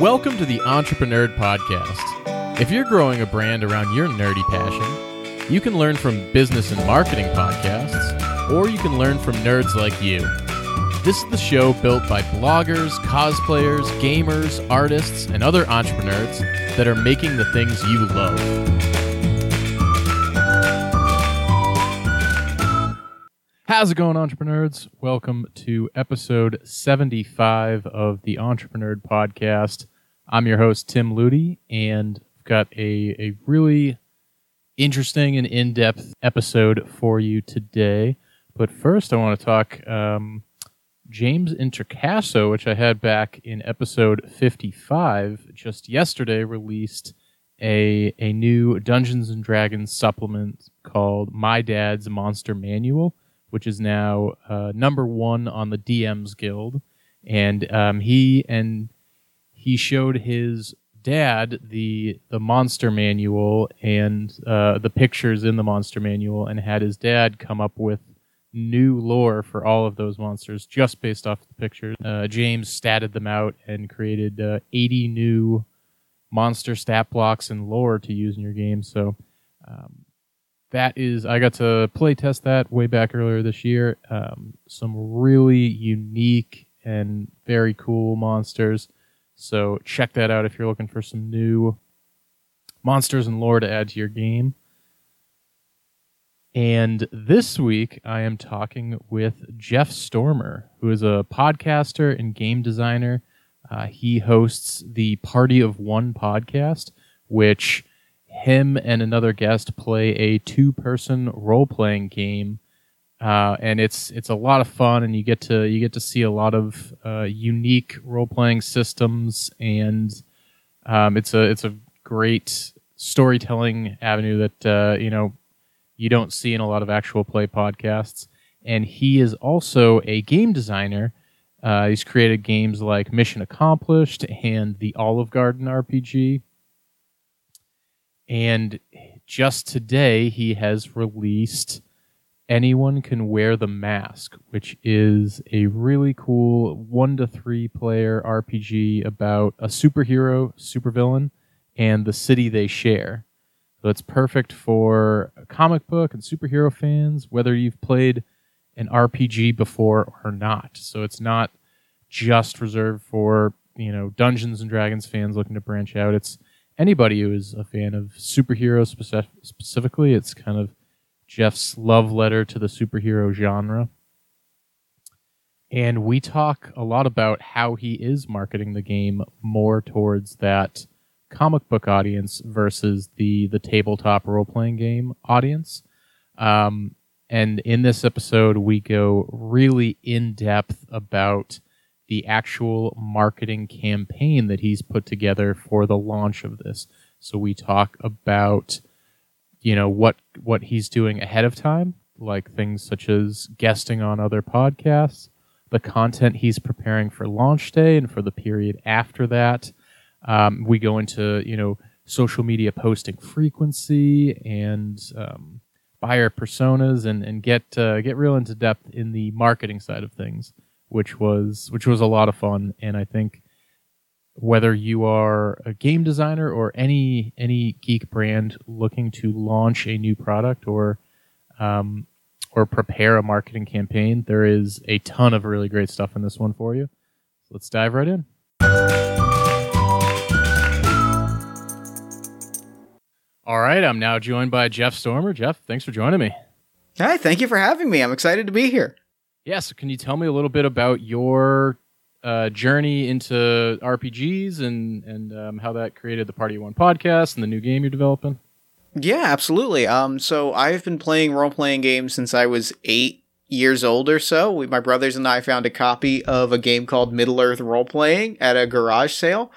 Welcome to the Entreprenerd podcast. If you're growing a brand around your nerdy passion, you can learn from business and marketing podcasts, or you can learn from nerds like you. This is the show built by bloggers, cosplayers, gamers, artists, and other entrepreneurs that are making the things you love. How's it going, entrepreneurs? Welcome to episode 75 of the Entreprenerd podcast. I'm your host, Tim Ludi, and I've got a really interesting and in-depth episode for you today. But first, I want to talk James Intercaso, which I had back in episode 55, just yesterday released a new Dungeons & Dragons supplement called My Dad's Monster Manual, which is now #1 on the DM's Guild. And he showed his dad the Monster Manual and the pictures in the Monster Manual and had his dad come up with new lore for all of those monsters just based off the pictures. James statted them out and created 80 new monster stat blocks and lore to use in your game. So I got to play test that way back earlier this year. Some really unique and very cool monsters. So check that out if you're looking for some new monsters and lore to add to your game. And this week, I am talking with Jeff Stormer, who is a podcaster and game designer. He hosts the Party of One podcast, which him and another guest play a two-person role-playing game, and it's a lot of fun. And you get to see a lot of unique role-playing systems, and it's a great storytelling avenue that you don't see in a lot of actual play podcasts. And he is also a game designer. He's created games like Mission Accomplished and the Olive Garden RPG. And just today, he has released Anyone Can Wear the Mask, which is a really cool 1-to-3 player RPG about a superhero, supervillain, and the city they share. So it's perfect for comic book and superhero fans, whether you've played an RPG before or not. So it's not just reserved for, Dungeons and Dragons fans looking to branch out. It's anybody who is a fan of superheroes specifically. It's kind of Jeff's love letter to the superhero genre. And we talk a lot about how he is marketing the game more towards that comic book audience versus the tabletop role-playing game audience. And in this episode, we go really in-depth about the actual marketing campaign that he's put together for the launch of this. So we talk about, what he's doing ahead of time, like things such as guesting on other podcasts, the content he's preparing for launch day and for the period after that. We go into, social media posting frequency and buyer personas and get real into depth in the marketing side of things, which was a lot of fun. And I think whether you are a game designer or any geek brand looking to launch a new product or prepare a marketing campaign, there is a ton of really great stuff in this one for you. So let's dive right in. All right, I'm now joined by Jeff Stormer. Jeff, thanks for joining me. Hi, thank you for having me. I'm excited to be here. Yeah, so can you tell me a little bit about your journey into RPGs and how that created the Party of One podcast and the new game you're developing? Yeah, absolutely. So I've been playing role-playing games since I was 8 years old or so. My brothers and I found a copy of a game called Middle-earth Role Playing at a garage sale.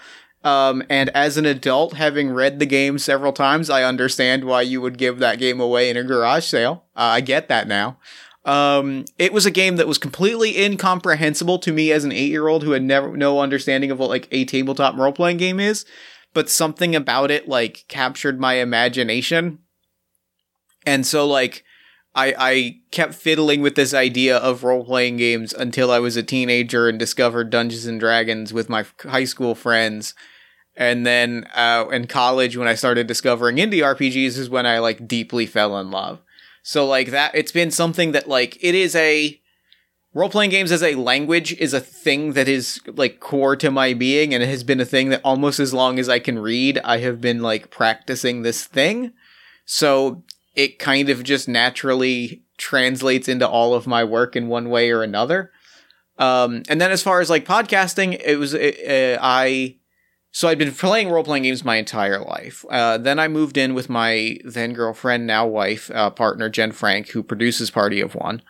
And as an adult, having read the game several times, I understand why you would give that game away in a garage sale. I get that now. It was a game that was completely incomprehensible to me as an 8-year-old who had no understanding of what a tabletop role-playing game is, but something about it captured my imagination. And so I kept fiddling with this idea of role-playing games until I was a teenager and discovered Dungeons & Dragons with my high school friends. And then in college, when I started discovering indie RPGs, is when I, like, deeply fell in love. So, like, that, it's been something that, like, it is a... Role-playing games as a language is a thing that is, like, core to my being, and it has been a thing that almost as long as I can read, I have been, like, practicing this thing. So... it kind of just naturally translates into all of my work in one way or another. And then as far as like podcasting, it was, so I'd been playing role-playing games my entire life. Then I moved in with my then girlfriend, now wife, partner, Jen Frank, who produces Party of One.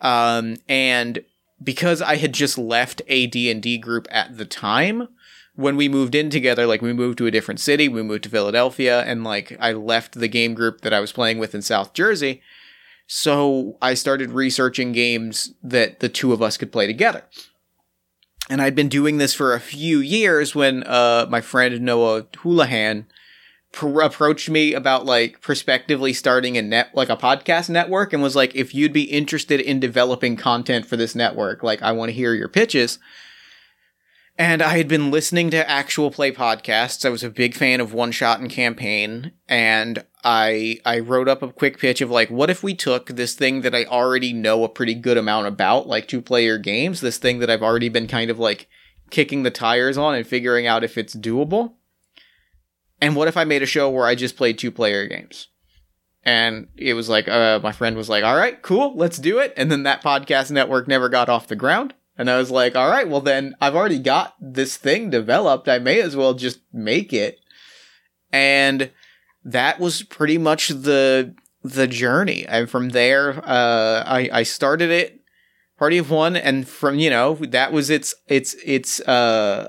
And because I had just left a D&D group at the time, when we moved in together, like, we moved to a different city, we moved to Philadelphia, and, like, I left the game group that I was playing with in South Jersey, so I started researching games that the two of us could play together. And I'd been doing this for a few years when my friend Noah Houlihan approached me about, like, prospectively starting a podcast network, and was like, if you'd be interested in developing content for this network, like, I want to hear your pitches. And I had been listening to actual play podcasts. I was a big fan of One Shot and Campaign, and I wrote up a quick pitch of, like, what if we took this thing that I already know a pretty good amount about, like two-player games, this thing that I've already been kind of, like, kicking the tires on and figuring out if it's doable, and what if I made a show where I just played two-player games? And it was like, my friend was like, all right, cool, let's do it. And then that podcast network never got off the ground. And I was like, all right, well then, I've already got this thing developed. I may as well just make it. And that was pretty much the journey. And from there, I started it, Party of One, and from, you know, that was its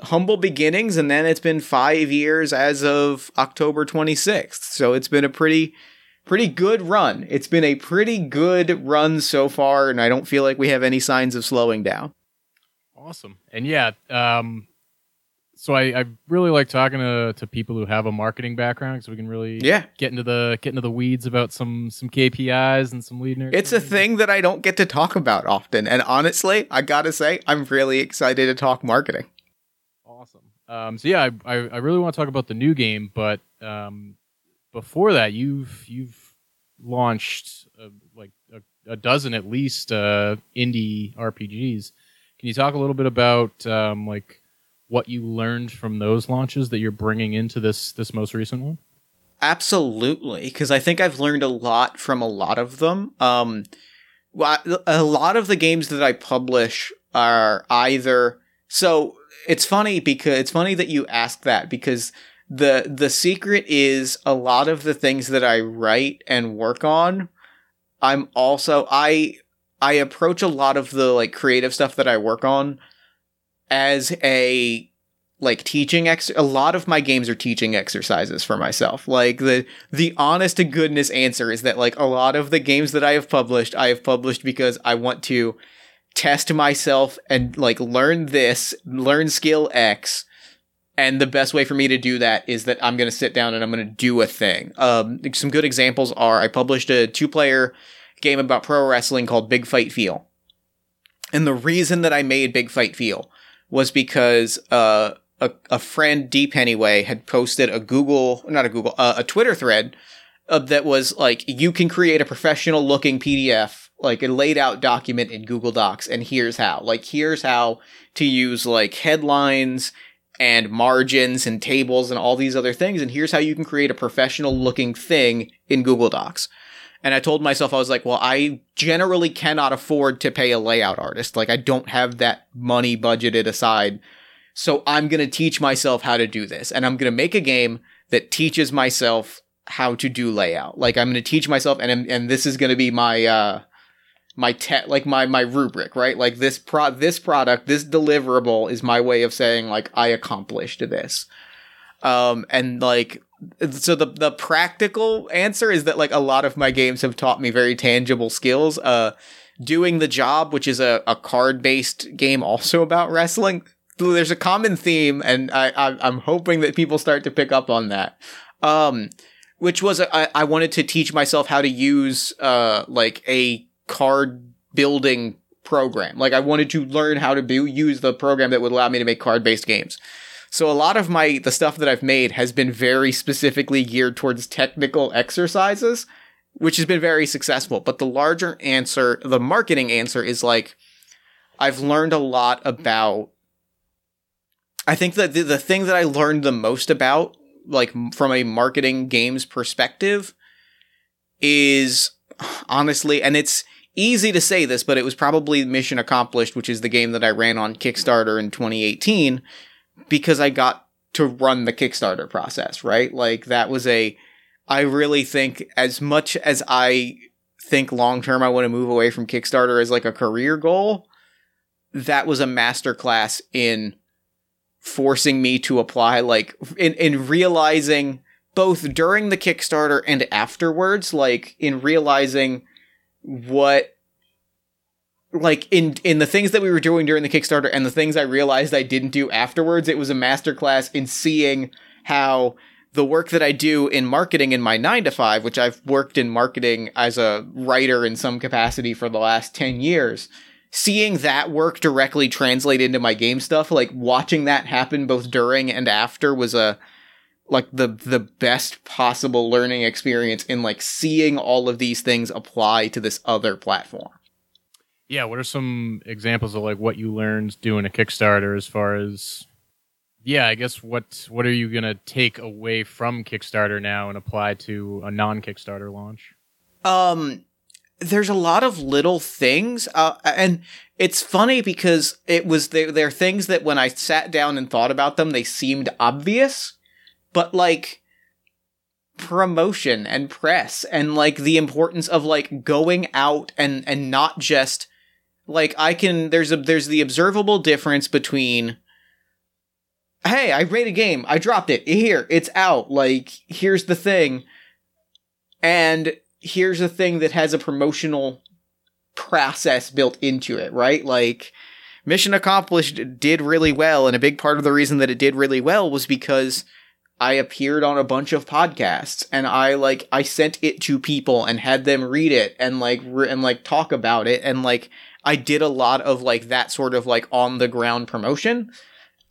humble beginnings. And then it's been 5 years as of October 26th. So it's been a pretty good run. It's been a pretty good run so far, and I don't feel like we have any signs of slowing down. Awesome. And yeah, so I really like talking to people who have a marketing background, because we can really get into the weeds about some KPIs and some lead nerds. It's a thing that I don't get to talk about often, and honestly, I gotta say, I'm really excited to talk marketing. Awesome. So yeah, I really want to talk about the new game, but before that, you've launched like a dozen at least indie RPGs. Can you talk a little bit about like what you learned from those launches that you're bringing into this most recent one? Absolutely, because I think I've learned a lot from a lot of them. A lot of the games that I publish are either... So it's funny that you ask that, because the secret is a lot of the things that I write and work on, I'm also... I approach a lot of the, like, creative stuff that I work on as a, like, a lot of my games are teaching exercises for myself. Like, the honest to goodness answer is that, like, a lot of the games that I have published because I want to test myself and, like, learn skill X. And the best way for me to do that is that I'm going to sit down and I'm going to do a thing. Some good examples are, I published a two-player game about pro wrestling called Big Fight Feel. And the reason that I made Big Fight Feel was because a friend, D. Pennyway, had posted a Twitter thread that was like, you can create a professional looking PDF, like a laid out document in Google Docs, and here's how. Like, here's how to use, like, headlines and margins and tables and all these other things, and here's how you can create a professional looking thing in Google Docs. And I told myself, I was like, well, I generally cannot afford to pay a layout artist. Like, I don't have that money budgeted aside. So I'm going to teach myself how to do this. And I'm going to make a game that teaches myself how to do layout. Like, I'm going to teach myself, and this is going to be my, my rubric, right? Like, this product, this deliverable is my way of saying, like, I accomplished this. And, like... So the practical answer is that, like, a lot of my games have taught me very tangible skills. Doing the Job, which is a card-based game also about wrestling. There's a common theme, and I'm hoping that people start to pick up on that. which was I wanted to teach myself how to use like a card building program. Like I wanted to learn how to use the program that would allow me to make card based games. So a lot of the stuff that I've made has been very specifically geared towards technical exercises, which has been very successful. But the larger answer, the marketing answer is like, I've learned a lot about, I think that the thing that I learned the most about, like from a marketing games perspective, is honestly, and it's easy to say this, but it was probably Mission Accomplished, which is the game that I ran on Kickstarter in 2018, because I got to run the Kickstarter process, right? Like that was I really think, as much as I think long term I want to move away from Kickstarter as like a career goal, that was a masterclass in forcing me to apply, like in realizing both during the Kickstarter and afterwards, like in realizing what, like in the things that we were doing during the Kickstarter and the things I realized I didn't do afterwards, it was a masterclass in seeing how the work that I do in marketing in my 9-to-5, which I've worked in marketing as a writer in some capacity for the last 10 years, seeing that work directly translate into my game stuff, like watching that happen both during and after was the best possible learning experience in like seeing all of these things apply to this other platform. Yeah, what are some examples of like what you learned doing a Kickstarter as far as, yeah, I guess what are you going to take away from Kickstarter now and apply to a non-Kickstarter launch? There's a lot of little things, and it's funny because it was they're things that when I sat down and thought about them, they seemed obvious, but like promotion and press and like the importance of like going out and not just like there's the observable difference between, hey, I made a game, I dropped it here, it's out, like here's the thing, and here's a thing that has a promotional process built into it, right? Like Mission Accomplished did really well, and a big part of the reason that it did really well was because I appeared on a bunch of podcasts and I sent it to people and had them read it and like talk about it, and like I did a lot of like that sort of like on the ground promotion.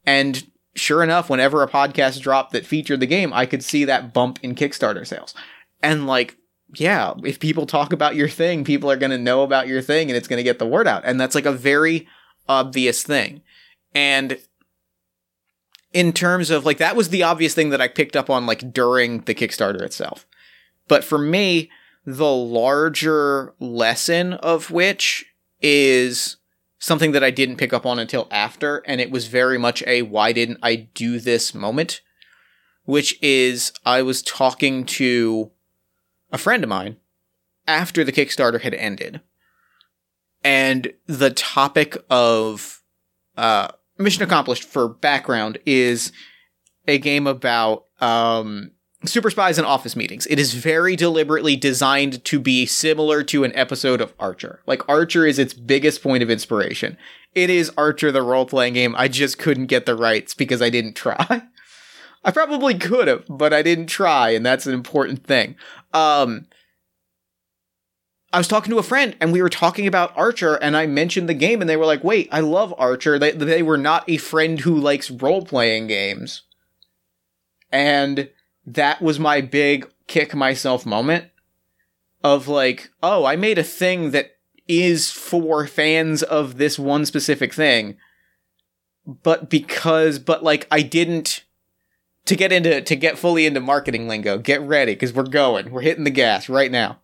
And sure enough, whenever a podcast dropped that featured the game, I could see that bump in Kickstarter sales. And like, yeah, if people talk about your thing, people are going to know about your thing and it's going to get the word out. And that's like a very obvious thing. And in terms of like, that was the obvious thing that I picked up on like during the Kickstarter itself. But for me, the larger lesson of which is something that I didn't pick up on until after. And it was very much a why didn't I do this moment, which is I was talking to a friend of mine after the Kickstarter had ended, and the topic of Mission Accomplished, for background, is a game about super spies and office meetings. It is very deliberately designed to be similar to an episode of Archer. Like Archer is its biggest point of inspiration. It is Archer, the role-playing game. I just couldn't get the rights because I didn't try. I probably could have, but I didn't try, and that's an important thing. I was talking to a friend, and we were talking about Archer, and I mentioned the game, and they were like, wait, I love Archer. They were not a friend who likes role-playing games. And that was my big kick-myself moment of like, oh, I made a thing that is for fans of this one specific thing, but like, I didn't... To get fully into marketing lingo, get ready, because we're hitting the gas right now.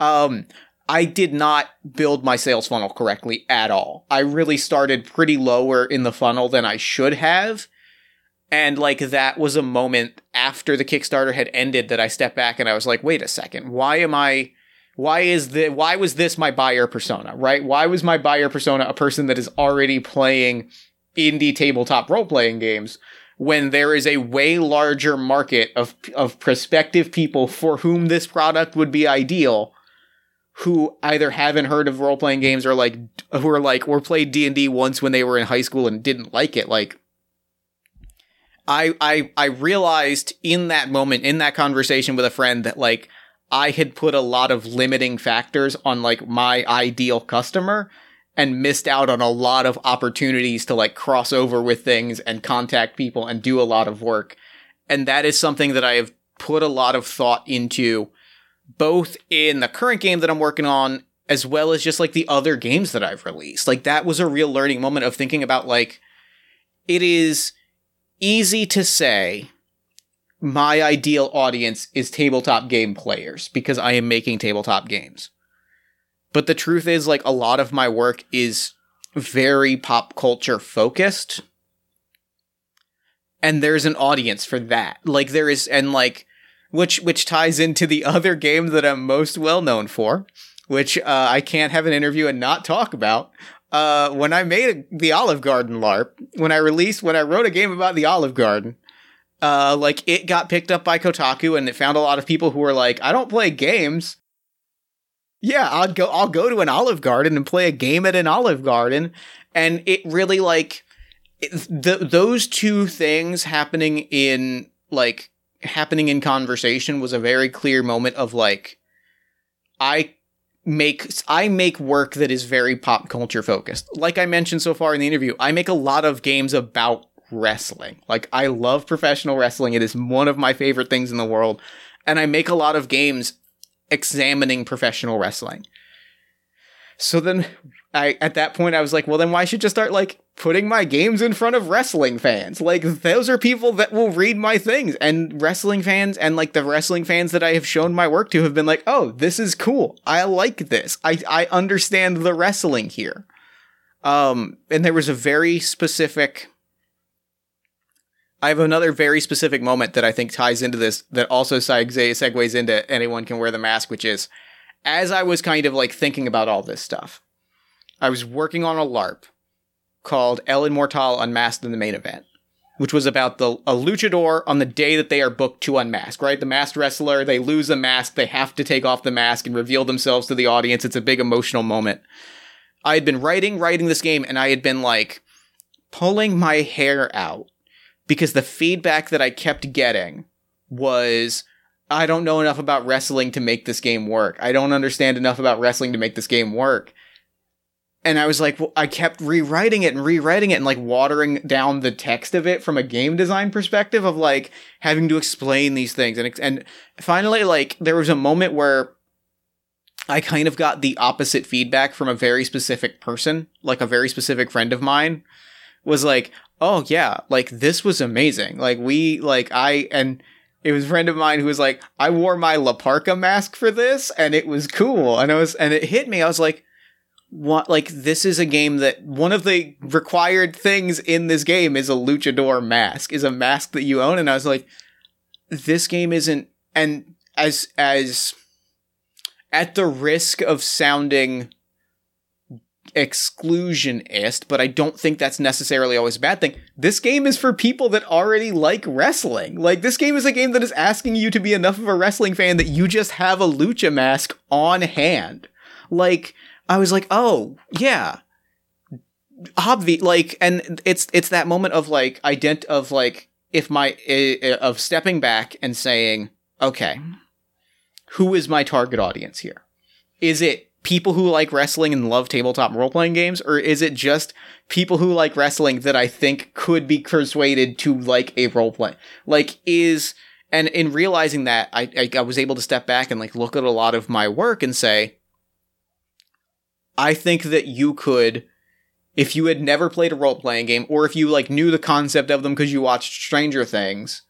I did not build my sales funnel correctly at all. I really started pretty lower in the funnel than I should have. And like, that was a moment after the Kickstarter had ended that I stepped back and I was like, wait a second, why was this my buyer persona, right? Why was my buyer persona a person that is already playing indie tabletop role-playing games, when there is a way larger market of prospective people for whom this product would be ideal, who either haven't heard of role-playing games or like, who are like, or played D&D once when they were in high school and didn't like it. Like, I realized in that moment, in that conversation with a friend, that like I had put a lot of limiting factors on like my ideal customer and missed out on a lot of opportunities to like cross over with things and contact people and do a lot of work. And that is something that I have put a lot of thought into, both in the current game that I'm working on, as well as just like the other games that I've released. Like that was a real learning moment of thinking about like, it is easy to say my ideal audience is tabletop game players because I am making tabletop games. But the truth is, like, a lot of my work is very pop culture focused. And there's an audience for that. Like there is, and like, which ties into the other game that I'm most well known for, which I can't have an interview and not talk about. When I made the Olive Garden LARP, when I wrote a game about the Olive Garden, like it got picked up by Kotaku and it found a lot of people who were like, I don't play games. Yeah, I'll go to an Olive Garden and play a game at an Olive Garden. And it really like those two things happening in conversation was a very clear moment of like, I make work that is very pop culture focused. Like I mentioned so far in the interview, I make a lot of games about wrestling. Like I love professional wrestling. It is one of my favorite things in the world. And I make a lot of games examining professional wrestling. So then at that point I was like, well, then why should I just start like putting my games in front of wrestling fans? Like those are people that will read my things, and wrestling fans, and like the wrestling fans that I have shown my work to have been like, oh, this is cool. I like this. I understand the wrestling here. And there was a very specific, I have another very specific moment that I think ties into this that also segues into Anyone Can Wear the Mask, which is, as I was kind of like thinking about all this stuff, I was working on a LARP called El Inmortal Unmasked in the Main Event, which was about a luchador on the day that they are booked to unmask, right? The masked wrestler, they lose the mask, they have to take off the mask and reveal themselves to the audience. It's a big emotional moment. I had been writing this game, and I had been like pulling my hair out, because the feedback that I kept getting was, I don't know enough about wrestling to make this game work. I don't understand enough about wrestling to make this game work. And I was like, well, I kept rewriting it and like watering down the text of it from a game design perspective of like having to explain these things. And finally, like there was a moment where I kind of got the opposite feedback from a very specific person, like a very specific friend of mine was like, oh yeah, like this was amazing. Like it was a friend of mine who was like, I wore my La Parka mask for this and it was cool. And it hit me. I was like, what? Like this is a game that one of the required things in this game is a luchador mask, is a mask that you own. And I was like, this game isn't, and as at the risk of sounding exclusionist, but I don't think that's necessarily always a bad thing. This game is for people that already like wrestling. Like this game is a game that is asking you to be enough of a wrestling fan that you just have a lucha mask on hand. Like I was like, oh yeah, obvi. Like, and it's that moment of like of stepping back and saying, okay, who is my target audience here? Is it people who like wrestling and love tabletop role-playing games, or is it just people who like wrestling that I think could be persuaded to like a role-play? Like, and in realizing that, I was able to step back and like look at a lot of my work and say, I think that you could, if you had never played a role-playing game, or if you like knew the concept of them because you watched Stranger Things,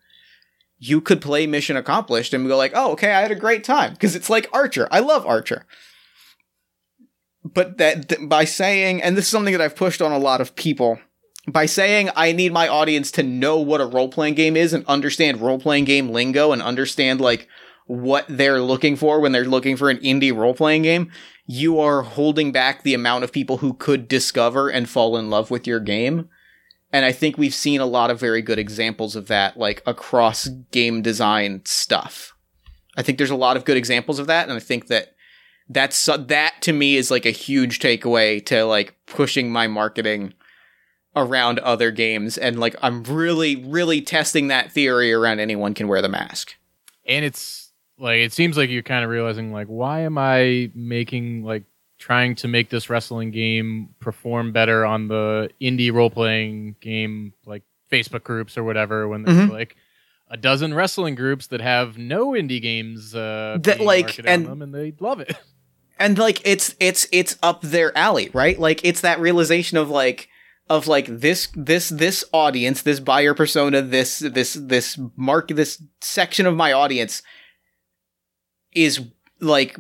you could play Mission Accomplished and go like, oh, okay, I had a great time, because it's like Archer. I love Archer. But that by saying, and this is something that I've pushed on a lot of people, by saying I need my audience to know what a role-playing game is and understand role-playing game lingo and understand like what they're looking for when they're looking for an indie role-playing game, you are holding back the amount of people who could discover and fall in love with your game. And I think we've seen a lot of very good examples of that, like across game design stuff. I think there's a lot of good examples of that, and I think that to me is like a huge takeaway to like pushing my marketing around other games. And like, I'm really, really testing that theory around Anyone Can Wear the Mask. And it's like, it seems like you're kind of realizing like, why am I making like trying to make this wrestling game perform better on the indie role playing game, like Facebook groups or whatever, when there's like a dozen wrestling groups that have no indie games that like, and them, and they love it. And like, it's up their alley, right? Like it's that realization of like this audience, this buyer persona, this market, this section of my audience is like,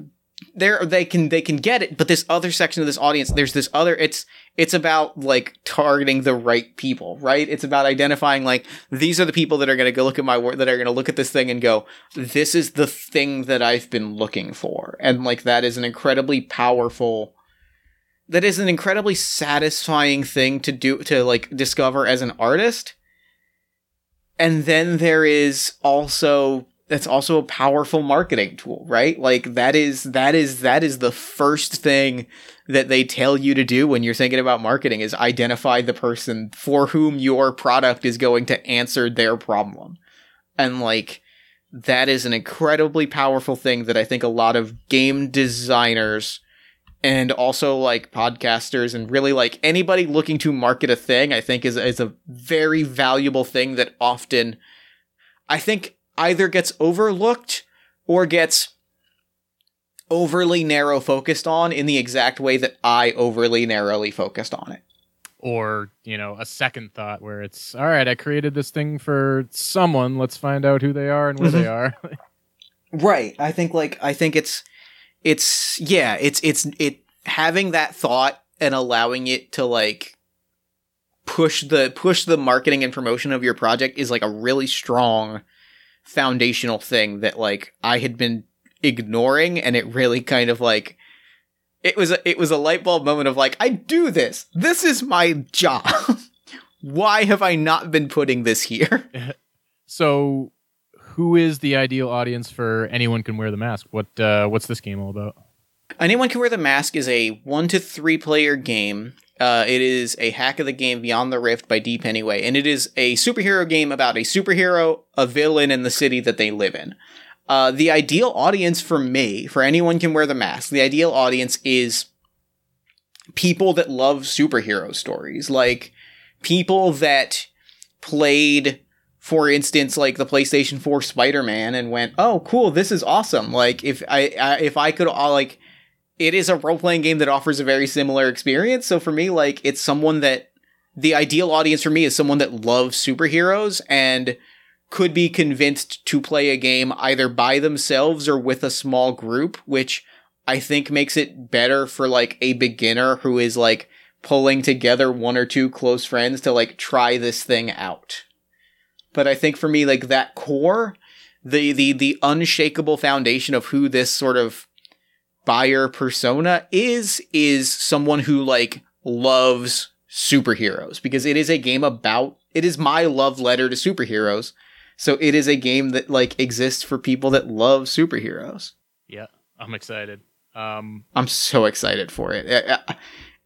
they can get it, but this other section of this audience, there's this other, it's about like targeting the right people, right? It's about identifying like, these are the people that are going to go look at my work, that are going to look at this thing and go, this is the thing that I've been looking for. And like, that is an incredibly powerful, that is an incredibly satisfying thing to do, to like discover as an artist. And then there is also, that's also a powerful marketing tool, right? Like that is the first thing that they tell you to do when you're thinking about marketing is identify the person for whom your product is going to answer their problem. And like, that is an incredibly powerful thing that I think a lot of game designers and also like podcasters and really like anybody looking to market a thing, I think is a very valuable thing that often I think either gets overlooked or gets overly narrow focused on in the exact way that I overly narrowly focused on it. Or, you know, a second thought where it's, all right, I created this thing for someone. Let's find out who they are and where they are. Right. I think it's having that thought and allowing it to like push the marketing and promotion of your project is like a really strong foundational thing that like I had been ignoring, and it really kind of like it was a light bulb moment of like, I do this is my job. Why have I not been putting this here? So who is the ideal audience for Anyone Can Wear the Mask? What's this game all about? Anyone Can Wear the Mask is a 1 to 3 player game. It is a hack of the game Beyond the Rift by Deep Anyway, and it is a superhero game about a superhero, a villain, and the city that they live in. The ideal audience for me, for Anyone Can Wear the Mask, the ideal audience is people that love superhero stories. Like, people that played, for instance, like the PlayStation 4 Spider-Man and went, oh, cool, this is awesome. Like, if I could, like... It is a role-playing game that offers a very similar experience. So for me, like, it's someone that the ideal audience for me is someone that loves superheroes and could be convinced to play a game either by themselves or with a small group, which I think makes it better for like a beginner who is like pulling together one or two close friends to like try this thing out. But I think for me, like that core, the unshakable foundation of who this sort of buyer persona is someone who like loves superheroes, because it is a game about, it is my love letter to superheroes. So it is a game that like exists for people that love superheroes. Yeah, I'm excited. I'm so excited for it.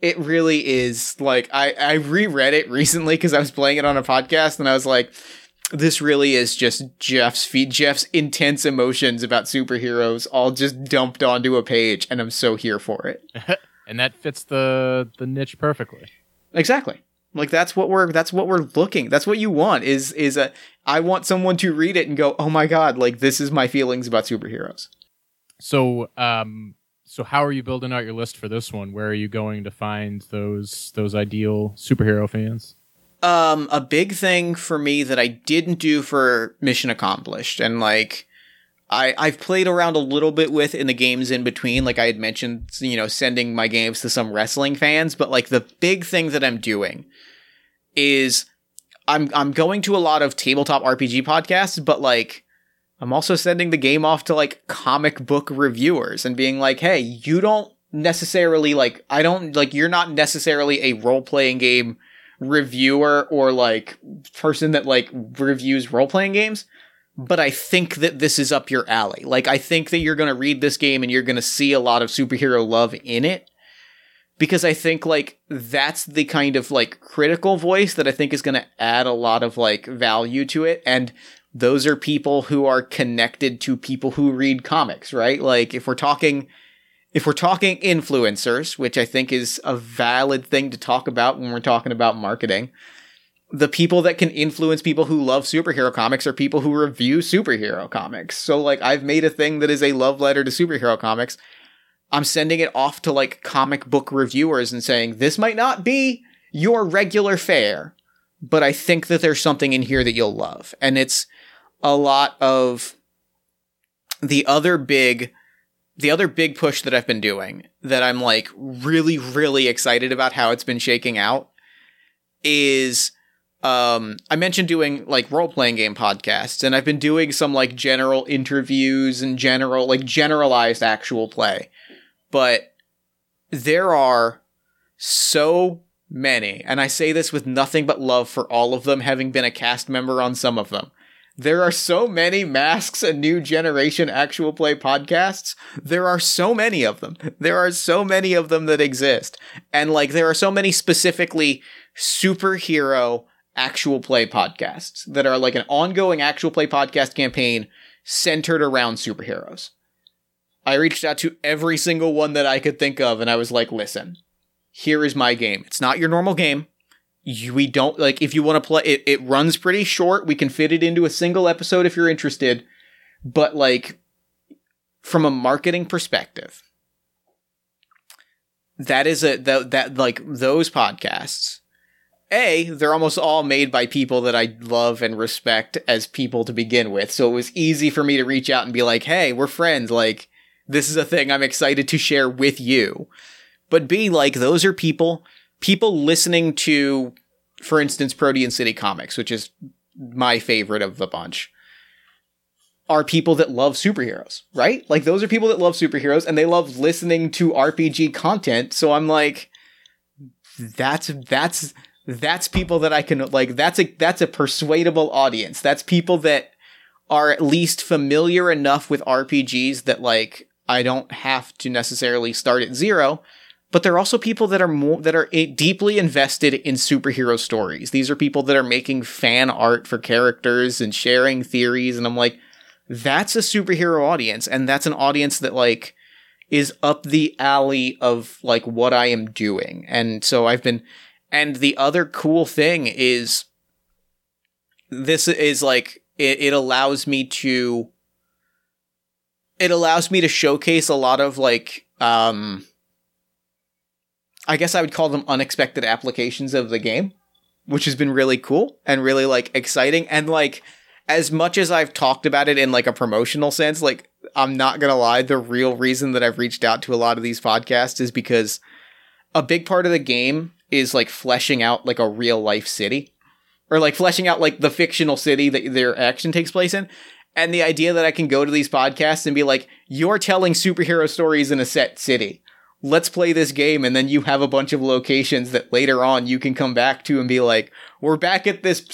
It really is like, I reread it recently because I was playing it on a podcast and I was like, this really is just Jeff's intense emotions about superheroes all just dumped onto a page, and I'm so here for it. And that fits the niche perfectly. Exactly. Like that's what we're looking. That's what you want is I want someone to read it and go, "Oh my God, like this is my feelings about superheroes." So so how are you building out your list for this one? Where are you going to find those ideal superhero fans? A big thing for me that I didn't do for Mission Accomplished, and like I've played around a little bit with in the games in between, like I had mentioned, you know, sending my games to some wrestling fans, but like the big thing that I'm doing is I'm going to a lot of tabletop RPG podcasts, but like I'm also sending the game off to like comic book reviewers and being like, hey, you don't necessarily like, I don't like, you're not necessarily a role-playing game reviewer or like person that like reviews role-playing games, but I think that this is up your alley. Like I think that you're going to read this game and you're going to see a lot of superhero love in it. because I think, like, that's the kind of, like, critical voice that I think is going to add a lot of, like, value to it. And those are people who are connected to people who read comics, right? Like, if we're talking influencers, which I think is a valid thing to talk about when we're talking about marketing, the people that can influence people who love superhero comics are people who review superhero comics. So, like, I've made a thing that is a love letter to superhero comics. I'm sending it off to, like, comic book reviewers and saying, this might not be your regular fare, but I think that there's something in here that you'll love. And it's a lot of the other big push that I've been doing that I'm, like, really, really excited about how it's been shaking out is... I mentioned doing, like, role-playing game podcasts, and I've been doing some, like, general interviews and generalized actual play. But there are so many, and I say this with nothing but love for all of them, having been a cast member on some of them. There are so many Masks and New Generation actual play podcasts. There are so many of them. There are so many of them that exist. And, like, there are so many specifically superhero actual play podcasts that are, like, an ongoing actual play podcast campaign centered around superheroes. I reached out to every single one that I could think of, and I was like, listen, here is my game. It's not your normal game. We don't, like, if you want to play it, it runs pretty short. We can fit it into a single episode if you're interested. But, like, from a marketing perspective, those podcasts, A, they're almost all made by people that I love and respect as people to begin with. So it was easy for me to reach out and be like, hey, we're friends. Like, this is a thing I'm excited to share with you. But B, like, those are people listening to, for instance, Protean City Comics, which is my favorite of the bunch, are people that love superheroes, right? Like, those are people that love superheroes and they love listening to RPG content. So I'm like, that's people that I can, like, that's a persuadable audience. That's people that are at least familiar enough with RPGs that, like, I don't have to necessarily start at zero, but they're also people that are deeply invested in superhero stories. These are people that are making fan art for characters and sharing theories. And I'm like, that's a superhero audience. And that's an audience that, like, is up the alley of, like, what I am doing. And so and the other cool thing is this is, like, it allows me to showcase a lot of, like, I guess I would call them unexpected applications of the game, which has been really cool and really, like, exciting. And, like, as much as I've talked about it in, like, a promotional sense, like, I'm not going to lie, the real reason that I've reached out to a lot of these podcasts is because a big part of the game is, like, fleshing out, like, a real life city, or, like, fleshing out, like, the fictional city that their action takes place in. And the idea that I can go to these podcasts and be like, you're telling superhero stories in a set city. Let's play this game. And then you have a bunch of locations that later on you can come back to and be like, we're back at this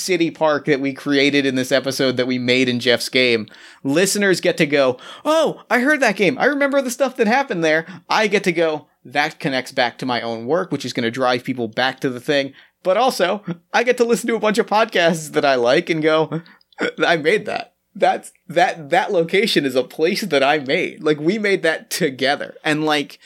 city park that we created in this episode that we made in Jeff's game. Listeners get to go, oh, I heard that game. I remember the stuff that happened there. I get to go, that connects back to my own work, which is going to drive people back to the thing. But also, I get to listen to a bunch of podcasts that I like and go, I made that. That location is a place that I made. Like, we made that together. And, like,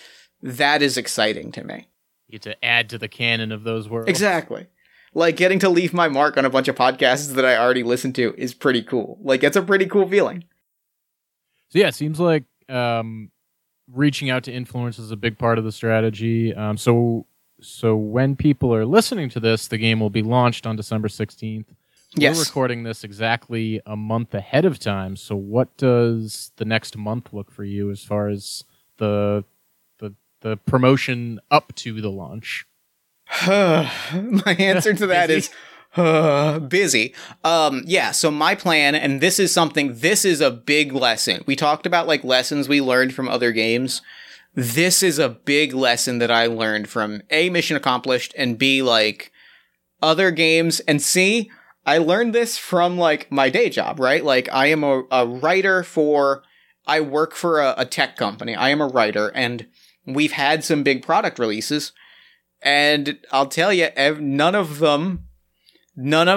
that is exciting to me. You get to add to the canon of those worlds. Exactly. Like, getting to leave my mark on a bunch of podcasts that I already listened to is pretty cool. Like, it's a pretty cool feeling. So, yeah, it seems like... reaching out to influence is a big part of the strategy. So when people are listening to this, the game will be launched on December 16th. Yes. We're recording this exactly a month ahead of time. So what does the next month look for you as far as the promotion up to the launch? My answer to that is busy. Yeah. So my plan, and this is a big lesson. We talked about, like, lessons we learned from other games. This is a big lesson that I learned from A, Mission Accomplished, and B, like, other games, and C, I learned this from, like, my day job, right? Like, I am a writer I work for a tech company. I am a writer, and We've had some big product releases, and I'll tell you, none of them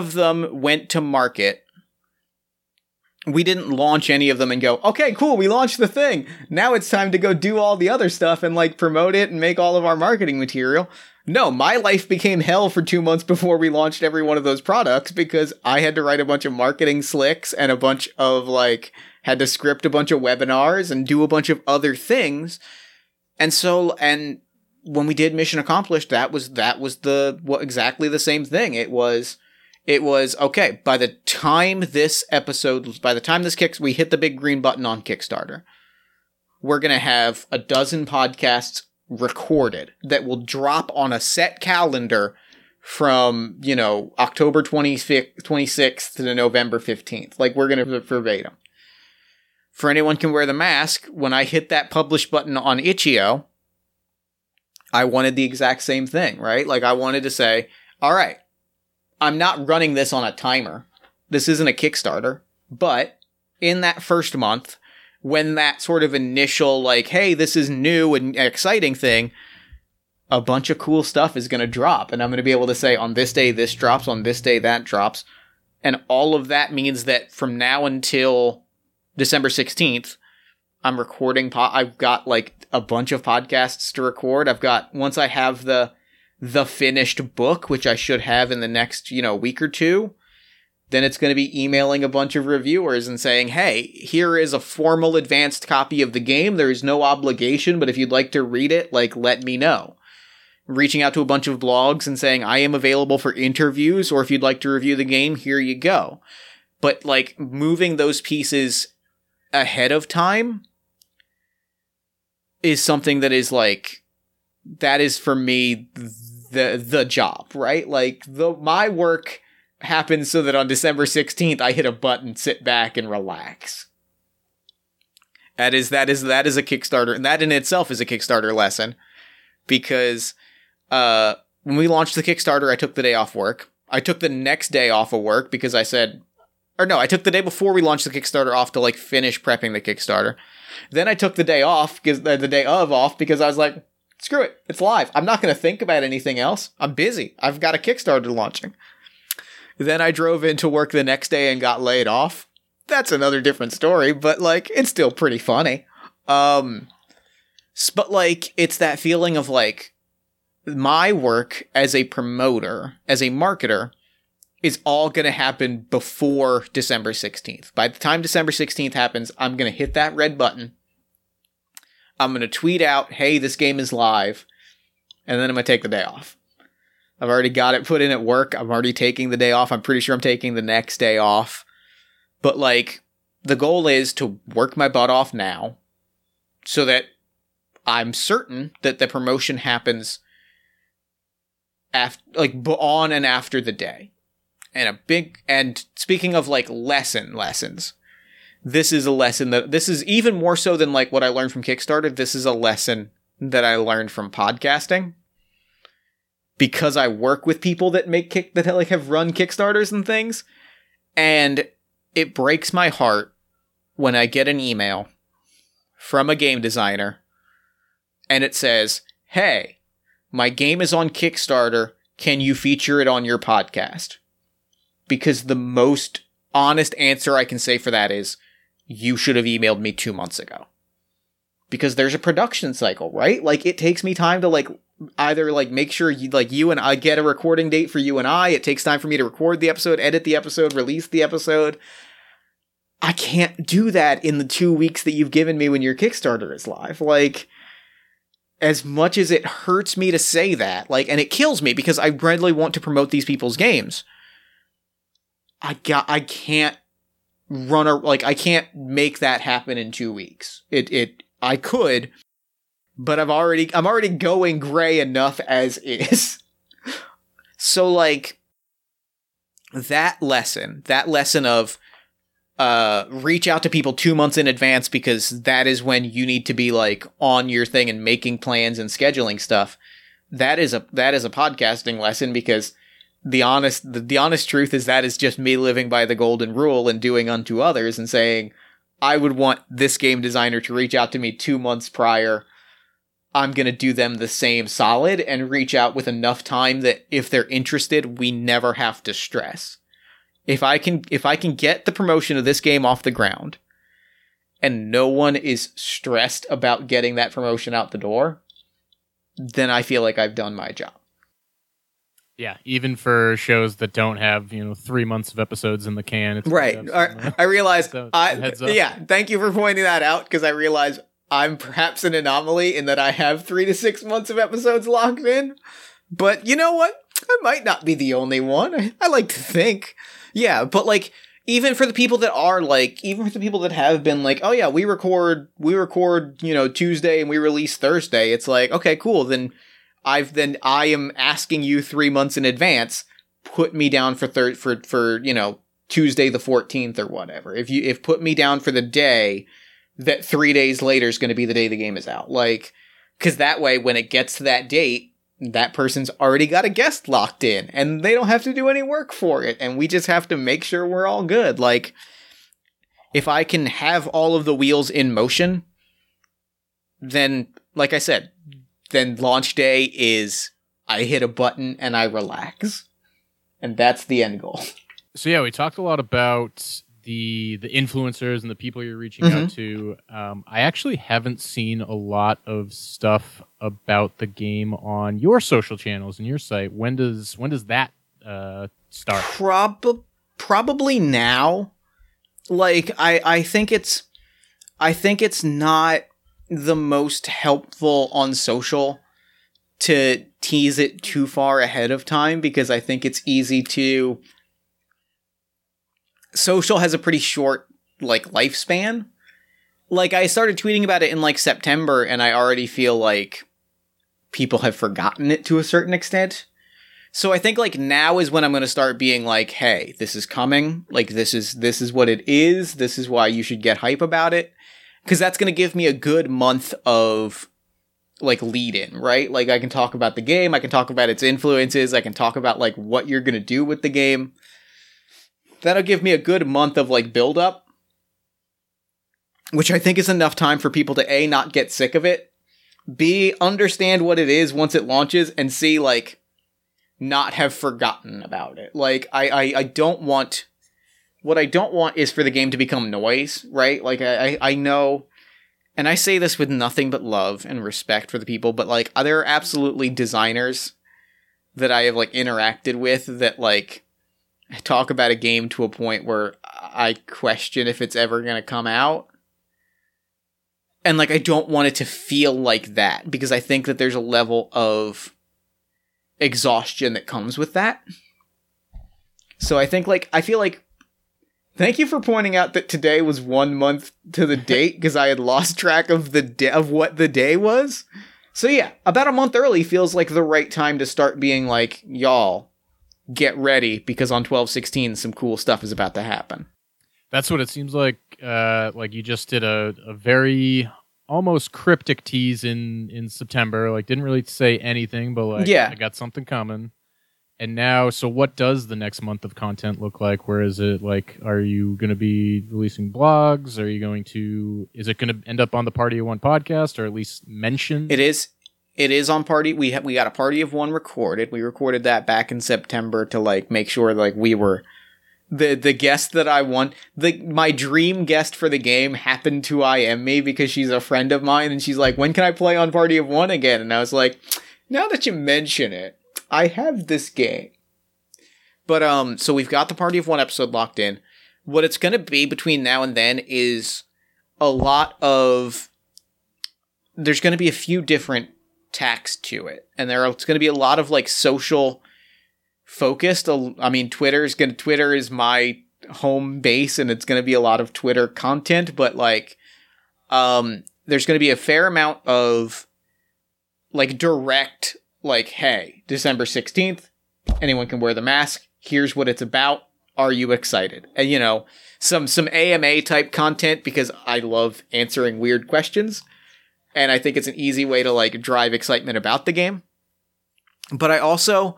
went to market. We didn't launch any of them and go, okay, cool, we launched the thing. Now it's time to go do all the other stuff and like promote it and make all of our marketing material. No, my life became hell for 2 months before we launched every one of those products because I had to write a bunch of marketing slicks and had to script a bunch of webinars and do a bunch of other things. And when we did Mission Accomplished, that was exactly the same thing. It was okay. By the time we hit the big green button on Kickstarter, we're going to have a dozen podcasts recorded that will drop on a set calendar from, October 26th to November 15th. Like, we're going to verbatim. For Anyone Can Wear the Mask, when I hit that publish button on Itch.io, I wanted the exact same thing, right? Like, I wanted to say, all right, I'm not running this on a timer. This isn't a Kickstarter. But in that first month, when that sort of initial, hey, this is new and exciting thing, a bunch of cool stuff is going to drop. And I'm going to be able to say, on this day, this drops. On this day, that drops. And all of that means that from now until December 16th, I'm recording. I've got, a bunch of podcasts to record. I've got, once I have the finished book, which I should have in the next, week or two, then it's going to be emailing a bunch of reviewers and saying, hey, here is a formal advanced copy of the game. There is no obligation, but if you'd like to read it, let me know. Reaching out to a bunch of blogs and saying, I am available for interviews, or if you'd like to review the game, here you go. But, moving those pieces ahead of time is something that is, that is for me the job, right? My work happens so that on December 16th I hit a button, sit back, and relax. That is a Kickstarter, and that in itself is a Kickstarter lesson, because when we launched the Kickstarter, I took the day off work. I took the next day off of work because I took the day before we launched the Kickstarter off to finish prepping the Kickstarter. Then I took the day off because I was like, screw it. It's live. I'm not going to think about anything else. I'm busy. I've got a Kickstarter launching. Then I drove into work the next day and got laid off. That's another different story, but it's still pretty funny. But it's that feeling of my work as a promoter, as a marketer, is all going to happen before December 16th. By the time December 16th happens, I'm going to hit that red button. I'm going to tweet out, hey, this game is live, and then I'm going to take the day off. I've already got it put in at work. I'm already taking the day off. I'm pretty sure I'm taking the next day off. But, the goal is to work my butt off now so that I'm certain that the promotion happens after, on and after the day. And speaking of, lessons, this is a lesson this is even more so than what I learned from Kickstarter. This is a lesson that I learned from podcasting, because I work with people that have run Kickstarters and things. And it breaks my heart when I get an email from a game designer and it says, hey, my game is on Kickstarter. Can you feature it on your podcast? Because the most honest answer I can say for that is, you should have emailed me 2 months ago, because there's a production cycle, right? It takes me time to either make sure you and I get a recording date for you and I. It takes time for me to record the episode, edit the episode, release the episode. I can't do that in the 2 weeks that you've given me when your Kickstarter is live. As much as it hurts me to say that, and it kills me because I really want to promote these people's games, I can't I can't make that happen in 2 weeks. I could, but I'm already going gray enough as is. So that lesson of, reach out to people 2 months in advance, because that is when you need to be on your thing and making plans and scheduling stuff. That is a podcasting lesson, because the honest truth is that is just me living by the golden rule and doing unto others and saying, I would want this game designer to reach out to me 2 months prior I'm going to do them the same solid and reach out with enough time that if they're interested, we never have to stress. If I can get the promotion of this game off the ground and no one is stressed about getting that promotion out the door, then I feel like I've done my job. Yeah, even for shows that don't have, 3 months of episodes in the can. It's right. I realize. So thank you for pointing that out, because I realize I'm perhaps an anomaly in that I have 3 to 6 months of episodes locked in. But you know what? I might not be the only one. I like to think. Yeah, but even for the people that are even for the people that have been oh yeah, we record, Tuesday and we release Thursday. It's okay, cool. Then I am asking you 3 months in advance, put me down for Tuesday the 14th or whatever. If put me down for the day that 3 days later is going to be the day the game is out. Cause that way when it gets to that date, that person's already got a guest locked in and they don't have to do any work for it. And we just have to make sure we're all good. If I can have all of the wheels in motion, then like I said, then launch day is I hit a button and I relax. And that's the end goal. So yeah, we talked a lot about the influencers and the people you're reaching out to. I actually haven't seen a lot of stuff about the game on your social channels and your site. When does that start? Probably now. I think it's not the most helpful on social to tease it too far ahead of time, because I think it's easy to... Social has a pretty short, lifespan. I started tweeting about it in, September, and I already feel people have forgotten it to a certain extent. So I think, now is when I'm going to start being hey, this is coming. This is what it is. This is why you should get hype about it. Because that's going to give me a good month of, lead-in, right? I can talk about the game, I can talk about its influences, I can talk about, what you're going to do with the game. That'll give me a good month of, build-up, which I think is enough time for people to, A, not get sick of it, B, understand what it is once it launches, and C, not have forgotten about it. I don't want... What I don't want is for the game to become noise, right? I know, and I say this with nothing but love and respect for the people, but, there are absolutely designers that I have, interacted with that, talk about a game to a point where I question if it's ever going to come out. And, I don't want it to feel like that, because I think that there's a level of exhaustion that comes with that. So I think, I feel like... Thank you for pointing out that today was 1 month to the date, because I had lost track of of what the day was. So yeah, about a month early feels like the right time to start being y'all, get ready, because on 12/16 some cool stuff is about to happen. That's what it seems like. You just did a very almost cryptic tease in September. Didn't really say anything, but yeah. I got something coming. And now, so what does the next month of content look like? Where is it are you going to be releasing blogs? Is it going to end up on the Party of One podcast, or at least mentioned? It is on Party. We got a Party of One recorded. We recorded that back in September to make sure we were the guest that I want. My dream guest for the game happened to IM me, because she's a friend of mine, and she's when can I play on Party of One again? And I was now that you mention it, I have this game. But, so we've got the Party of One episode locked in. What it's going to be between now and then is a lot of... There's going to be a few different tacks to it. And it's going to be a lot of, social focused. I mean, Twitter is my home base, and it's going to be a lot of Twitter content. But, there's going to be a fair amount of, direct... hey, December 16th, anyone can wear the mask. Here's what it's about. Are you excited? And, some AMA type content, because I love answering weird questions. And I think it's an easy way to, drive excitement about the game. But I also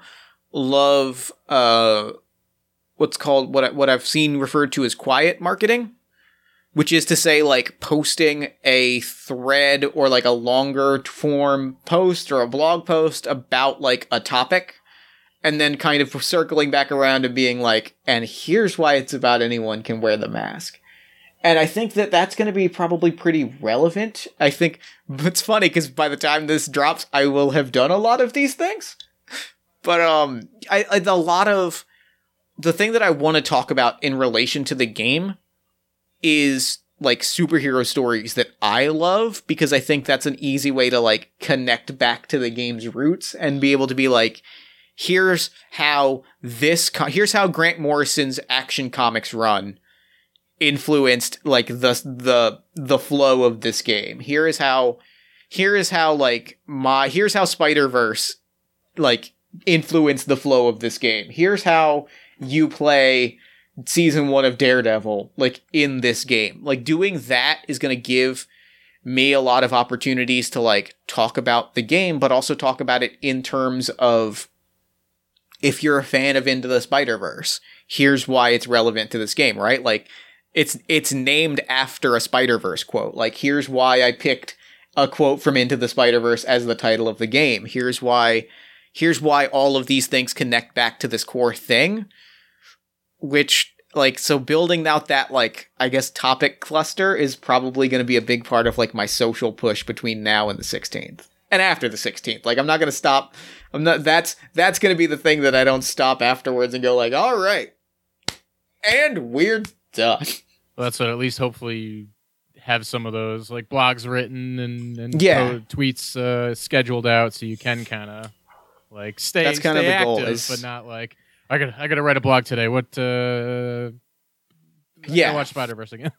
love what's called, what I've seen referred to as quiet marketing, which is to say, like, posting a thread or, like, a longer form post or a blog post about, like, a topic, and then kind of circling back around and being like, and here's why it's about Anyone Can Wear the Mask. And I think that that's going to be probably pretty relevant. I think it's funny because by the time this drops, I will have done a lot of these things. But a lot of the thing that I want to talk about in relation to the game is like superhero stories that I love, because I think that's an easy way to like connect back to the game's roots and be able to be like, here's how Grant Morrison's Action Comics run influenced like the flow of this game. Here's how Spider-Verse like influenced the flow of this game. Here's how you play season 1 of Daredevil like in this game. Like doing that is going to give me a lot of opportunities to like talk about the game, but also talk about it in terms of, if you're a fan of Into the Spider-Verse, here's why it's relevant to this game, right? Like it's named after a Spider-Verse quote. Like, here's why I picked a quote from Into the Spider-Verse as the title of the game. Here's why all of these things connect back to this core thing, which like, so building out that like, I guess topic cluster is probably going to be a big part of like my social push between now and the 16th and after the 16th. Like, I'm not going to stop. That's going to be the thing that I don't stop afterwards and go like, all right, and we're done. Well, that's what, at least hopefully you have some of those like blogs written and tweets scheduled out, so you can kind of like stay active, goal is, but not like I gotta write a blog today. What? I watch Spider-Verse again.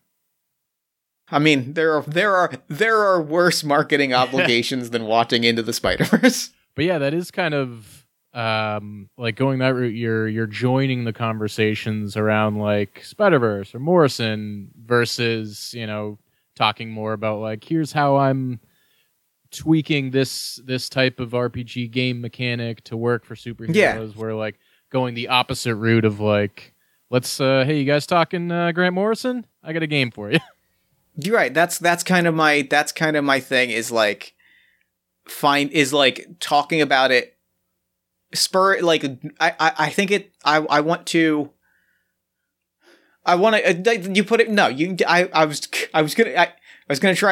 I mean, there are worse marketing obligations than watching Into the Spider-Verse. But yeah, that is kind of like going that route. You're joining the conversations around like Spider-Verse or Morrison versus, you know, talking more about like, here's how I'm tweaking this type of RPG game mechanic to work for superheroes. Yeah. Where like going the opposite route of like, let's hey, you guys talking Grant Morrison? I got a game for you. You're right. That's kind of my thing is like talking about it. I was gonna try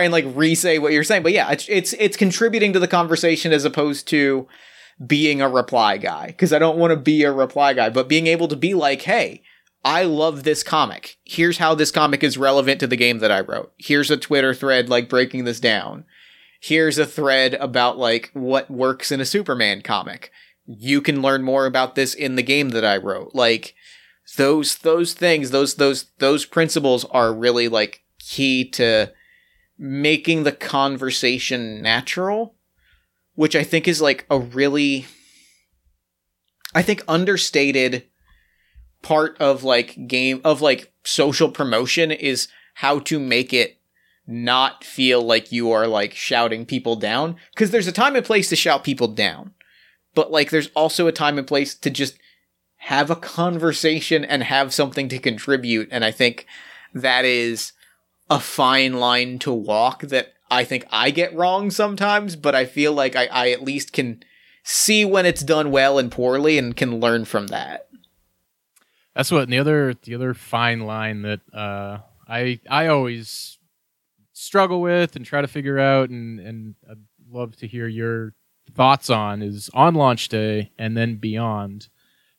and like re-say what you're saying, but yeah, it's contributing to the conversation as opposed to being a reply guy, because I don't want to be a reply guy, but being able to be like, hey, I love this comic. Here's how this comic is relevant to the game that I wrote. Here's a Twitter thread like breaking this down. Here's a thread about like what works in a Superman comic. You can learn more about this in the game that I wrote. Like those things, those principles are really like key to making the conversation natural, which I think is like a really, I think, understated part of like game of like social promotion is how to make it not feel like you are like shouting people down, because there's a time and place to shout people down, but like there's also a time and place to just have a conversation and have something to contribute. And I think that is a fine line to walk that I think I get wrong sometimes, but I feel like I at least can see when it's done well and poorly and can learn from that. That's what, and the other fine line that I always struggle with and try to figure out, and I'd love to hear your thoughts on, is on launch day and then beyond.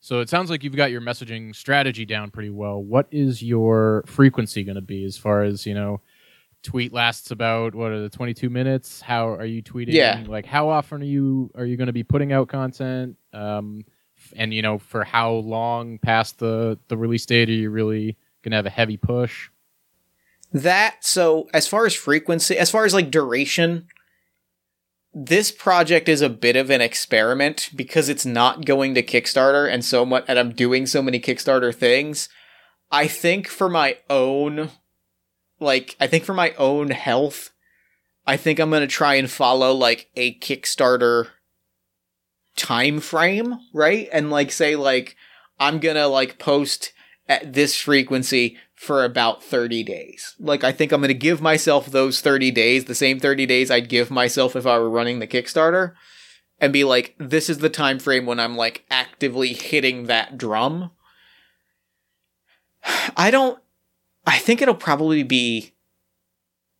So it sounds like you've got your messaging strategy down pretty well. What is your frequency going to be as far as, you know, tweet lasts about, what are the 22 minutes? How are you tweeting? Yeah. Like, how often are you going to be putting out content? And, you know, for how long past the release date are you really going to have a heavy push? That, so as far as frequency, as far as like duration, this project is a bit of an experiment because it's not going to Kickstarter and so much, and I'm doing so many Kickstarter things. I think for my own, like, I think for my own health, I think I'm going to try and follow like a Kickstarter time frame, right? And like say like I'm gonna like post at this frequency for about 30 days. Like, I think I'm going to give myself those 30 days, the same 30 days I'd give myself if I were running the Kickstarter, and be like, this is the time frame when I'm, like, actively hitting that drum. I think it'll probably be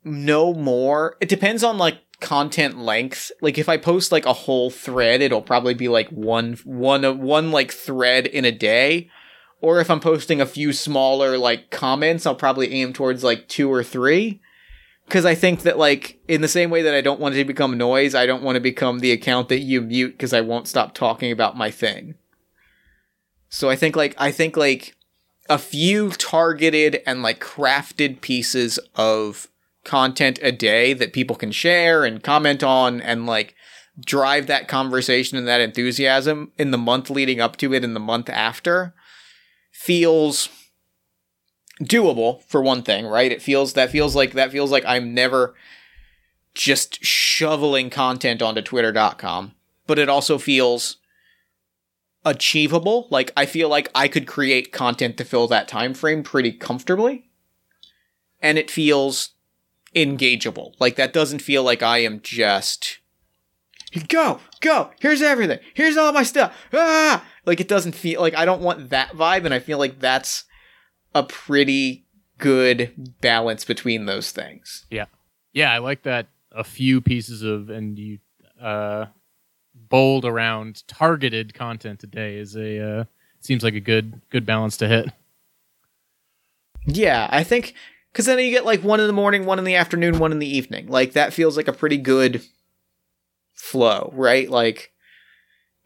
no more. It depends on, like, content length. Like, if I post, like, a whole thread, it'll probably be, like, one like, thread in a day. Or if I'm posting a few smaller, like, comments, I'll probably aim towards, like, 2 or 3. Because I think that, like, in the same way that I don't want it to become noise, I don't want to become the account that you mute because I won't stop talking about my thing. So I think, like, a few targeted and, like, crafted pieces of content a day that people can share and comment on and, like, drive that conversation and that enthusiasm in the month leading up to it and the month after feels doable, for one thing, right? It feels like I'm never just shoveling content onto twitter.com, but it also feels achievable. Like, I feel like I could create content to fill that time frame pretty comfortably, and it feels engageable. Like, that doesn't feel like I am just go, here's everything, here's all my stuff, like, it doesn't feel like, I don't want that vibe, and I feel like that's a pretty good balance between those things. Yeah. Yeah, I like that. A few pieces of, and you bold around targeted content today is a seems like a good balance to hit. Yeah, I think, because then you get like 1 in the morning, 1 in the afternoon, 1 in the evening. Like, that feels like a pretty good flow, right? Like,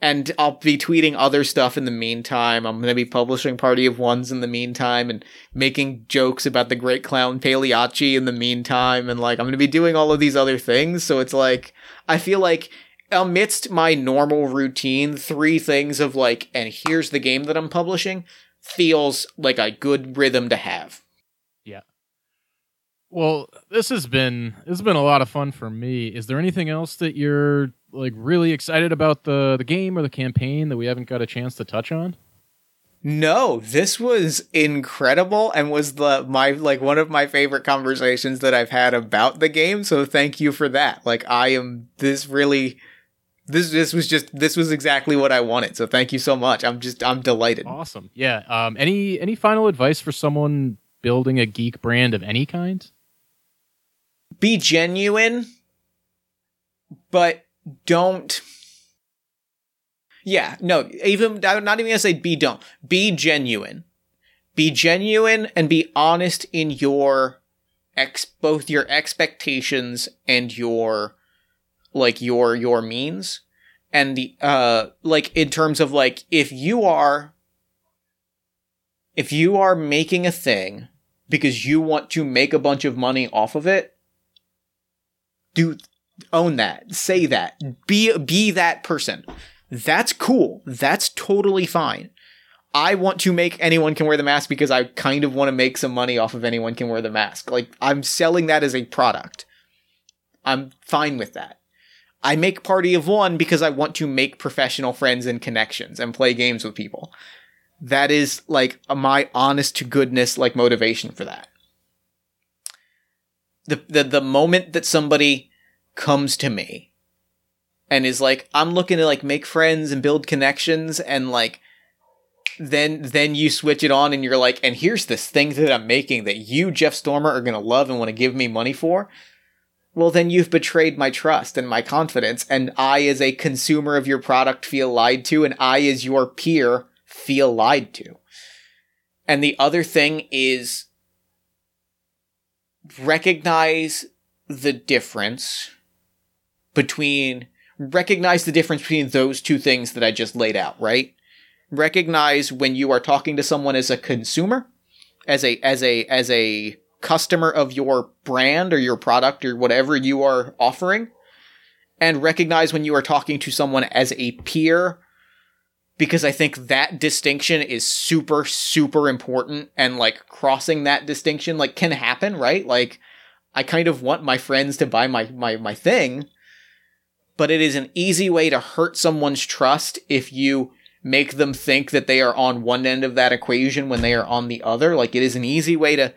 and I'll be tweeting other stuff in the meantime. I'm going to be publishing Party of Ones in the meantime and making jokes about the great clown Pagliacci in the meantime. And, like, I'm going to be doing all of these other things. So it's like, I feel like amidst my normal routine, 3 things of, like, and here's the game that I'm publishing feels like a good rhythm to have. Yeah. Well, this has been a lot of fun for me. Is there anything else that you're, like, really excited about the game or the campaign that we haven't got a chance to touch on? No, this was incredible and was one of my favorite conversations that I've had about the game. So thank you for that. Like, this was exactly what I wanted. So thank you so much. I'm delighted. Awesome. Yeah. Any final advice for someone building a geek brand of any kind? Be genuine, but don't. Yeah, no, even I'm not even gonna say be don't. Be genuine. Be genuine and be honest in your both your expectations and your, like, your means, and the like, in terms of, like, if you are making a thing because you want to make a bunch of money off of it, own that, say that, be that person. That's cool. That's totally fine. I want to make Anyone Can Wear the Mask because I kind of want to make some money off of Anyone Can Wear the Mask. Like, I'm selling that as a product. I'm fine with that. I make Party of One because I want to make professional friends and connections and play games with people. That is, like, my honest to goodness, like, motivation for that. The moment that somebody comes to me and is like, I'm looking to, like, make friends and build connections, and, like, then you switch it on and you're like, and here's this thing that I'm making that you, Jeff Stormer, are going to love and want to give me money for. Well, then you've betrayed my trust and my confidence, and I as a consumer of your product feel lied to, and I as your peer feel lied to. And the other thing is, recognize the difference between those 2 things that I just laid out, right? Recognize when you are talking to someone as a consumer, as a customer of your brand or your product or whatever you are offering, and recognize when you are talking to someone as a peer, because I think that distinction is super, super important, and, like, crossing that distinction, like, can happen, right? Like, I kind of want my friends to buy my thing, but it is an easy way to hurt someone's trust if you make them think that they are on one end of that equation when they are on the other. Like, it is an easy way to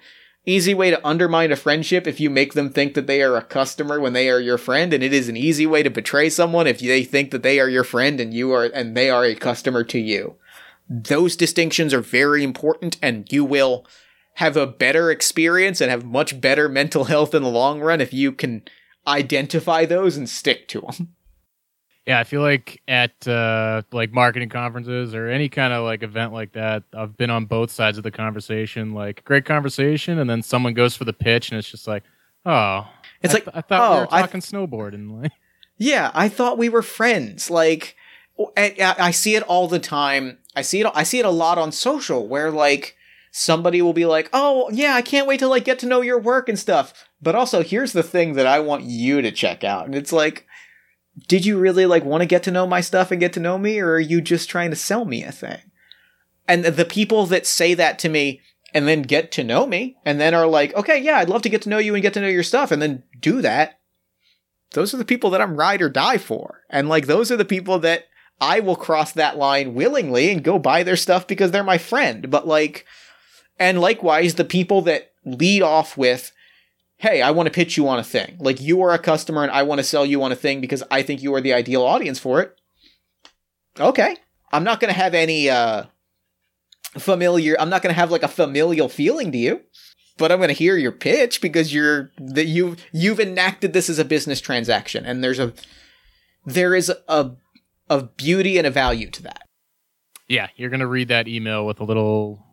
undermine a friendship if you make them think that they are a customer when they are your friend, and it is an easy way to betray someone if they think that they are your friend and they are a customer to you. Those distinctions are very important, and you will have a better experience and have much better mental health in the long run if you can identify those and stick to them. Yeah, I feel like at like marketing conferences or any kind of like event like that, I've been on both sides of the conversation, like great conversation, and then someone goes for the pitch, and it's just like, oh, it's like I thought we were talking snowboard, and like, yeah, I thought we were friends. Like, I see it all the time. I see it a lot on social where like somebody will be like, oh yeah, I can't wait to like get to know your work and stuff, but also here's the thing that I want you to check out, and it's like, did you really like want to get to know my stuff and get to know me, or are you just trying to sell me a thing? And the people that say that to me and then get to know me and then are like, okay, yeah, I'd love to get to know you and get to know your stuff, and then do that. Those are the people that I'm ride or die for. And like, those are the people that I will cross that line willingly and go buy their stuff because they're my friend. But like, and likewise, the people that lead off with, hey, I want to pitch you on a thing. Like, you are a customer and I want to sell you on a thing because I think you are the ideal audience for it. Okay. I'm not going to have any I'm not going to have like a familial feeling to you, but I'm going to hear your pitch because you've enacted this as a business transaction. And there is a beauty and a value to that. Yeah. You're going to read that email with a little,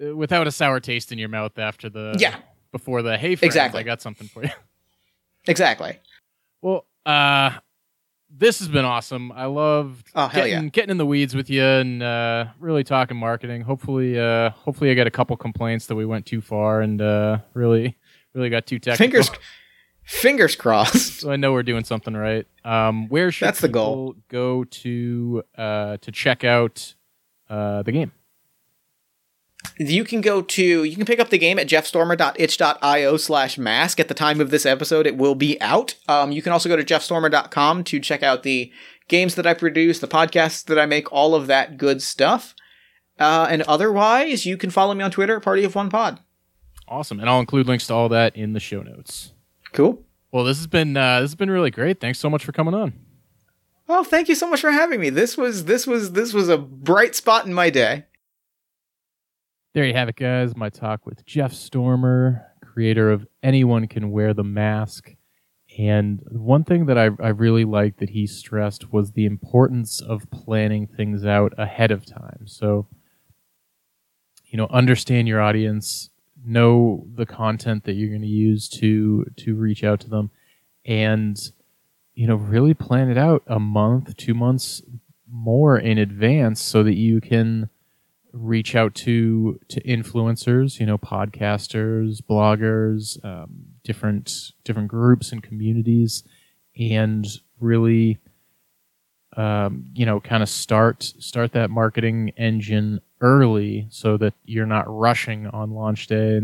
without a sour taste in your mouth after the, yeah, before the hey friends, exactly, I got something for you. Exactly. Well, this has been awesome. I love getting in the weeds with you and really talking marketing. Hopefully I got a couple complaints that we went too far and really got too technical. Fingers crossed. So I know we're doing something right. Where should that's the goal go to check out the game? You can pick up the game at jeffstormer.itch.io/mask. At the time of this episode, it will be out. You can also go to jeffstormer.com to check out the games that I produce, the podcasts that I make, all of that good stuff. And otherwise, you can follow me on Twitter at Party of One Pod. Awesome. And I'll include links to all that in the show notes. Cool. Well, this has been really great. Thanks so much for coming on. Oh, thank you so much for having me. This was a bright spot in my day. There you have it, guys. My talk with Jeff Stormer, creator of Anyone Can Wear the Mask. And one thing that I really liked that he stressed was the importance of planning things out ahead of time. So, you know, understand your audience, know the content that you're going to use to reach out to them, and, you know, really plan it out a month, 2 months more in advance so that you can reach out to influencers, you know, podcasters, bloggers, different groups and communities, and really, you know, kind of start that marketing engine early so that you're not rushing on launch day,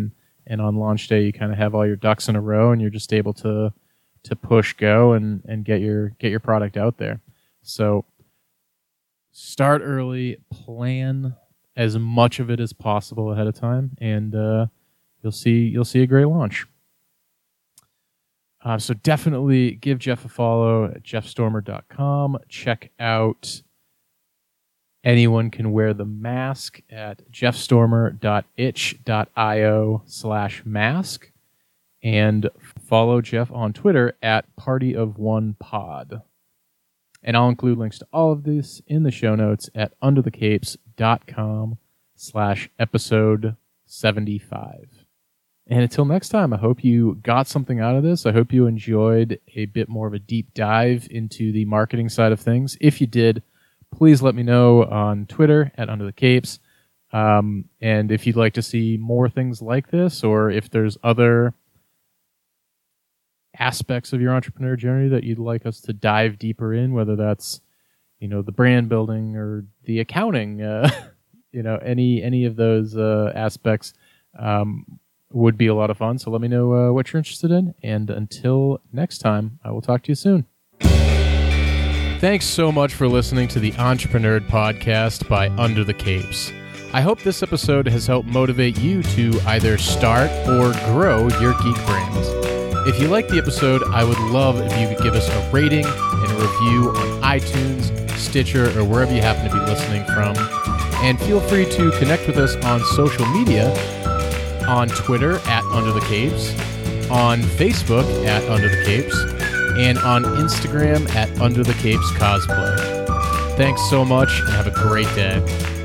and on launch day you kind of have all your ducks in a row and you're just able to push go and get your product out there. So start early, plan as much of it as possible ahead of time, and you'll see a great launch. So definitely give Jeff a follow at jeffstormer.com. Check out Anyone Can Wear the Mask at jeffstormer.itch.io/mask, and follow Jeff on Twitter at Party of One Pod. And I'll include links to all of this in the show notes at underthecapes.com/episode75. And until next time, I hope you got something out of this. I hope you enjoyed a bit more of a deep dive into the marketing side of things. If you did, please let me know on Twitter at underthecapes. And if you'd like to see more things like this, or if there's other aspects of your entrepreneur journey that you'd like us to dive deeper in, whether that's, you know, the brand building or the accounting, you know, any of those aspects would be a lot of fun. So let me know what you're interested in. And until next time, I will talk to you soon. Thanks so much for listening to the Entreprenerd podcast by Under the Capes. I hope this episode has helped motivate you to either start or grow your geek brands. If you liked the episode, I would love if you could give us a rating and a review on iTunes, Stitcher, or wherever you happen to be listening from. And feel free to connect with us on social media, on Twitter at Under the Capes, on Facebook at Under the Capes, and on Instagram at Under the Capes Cosplay. Thanks so much and have a great day.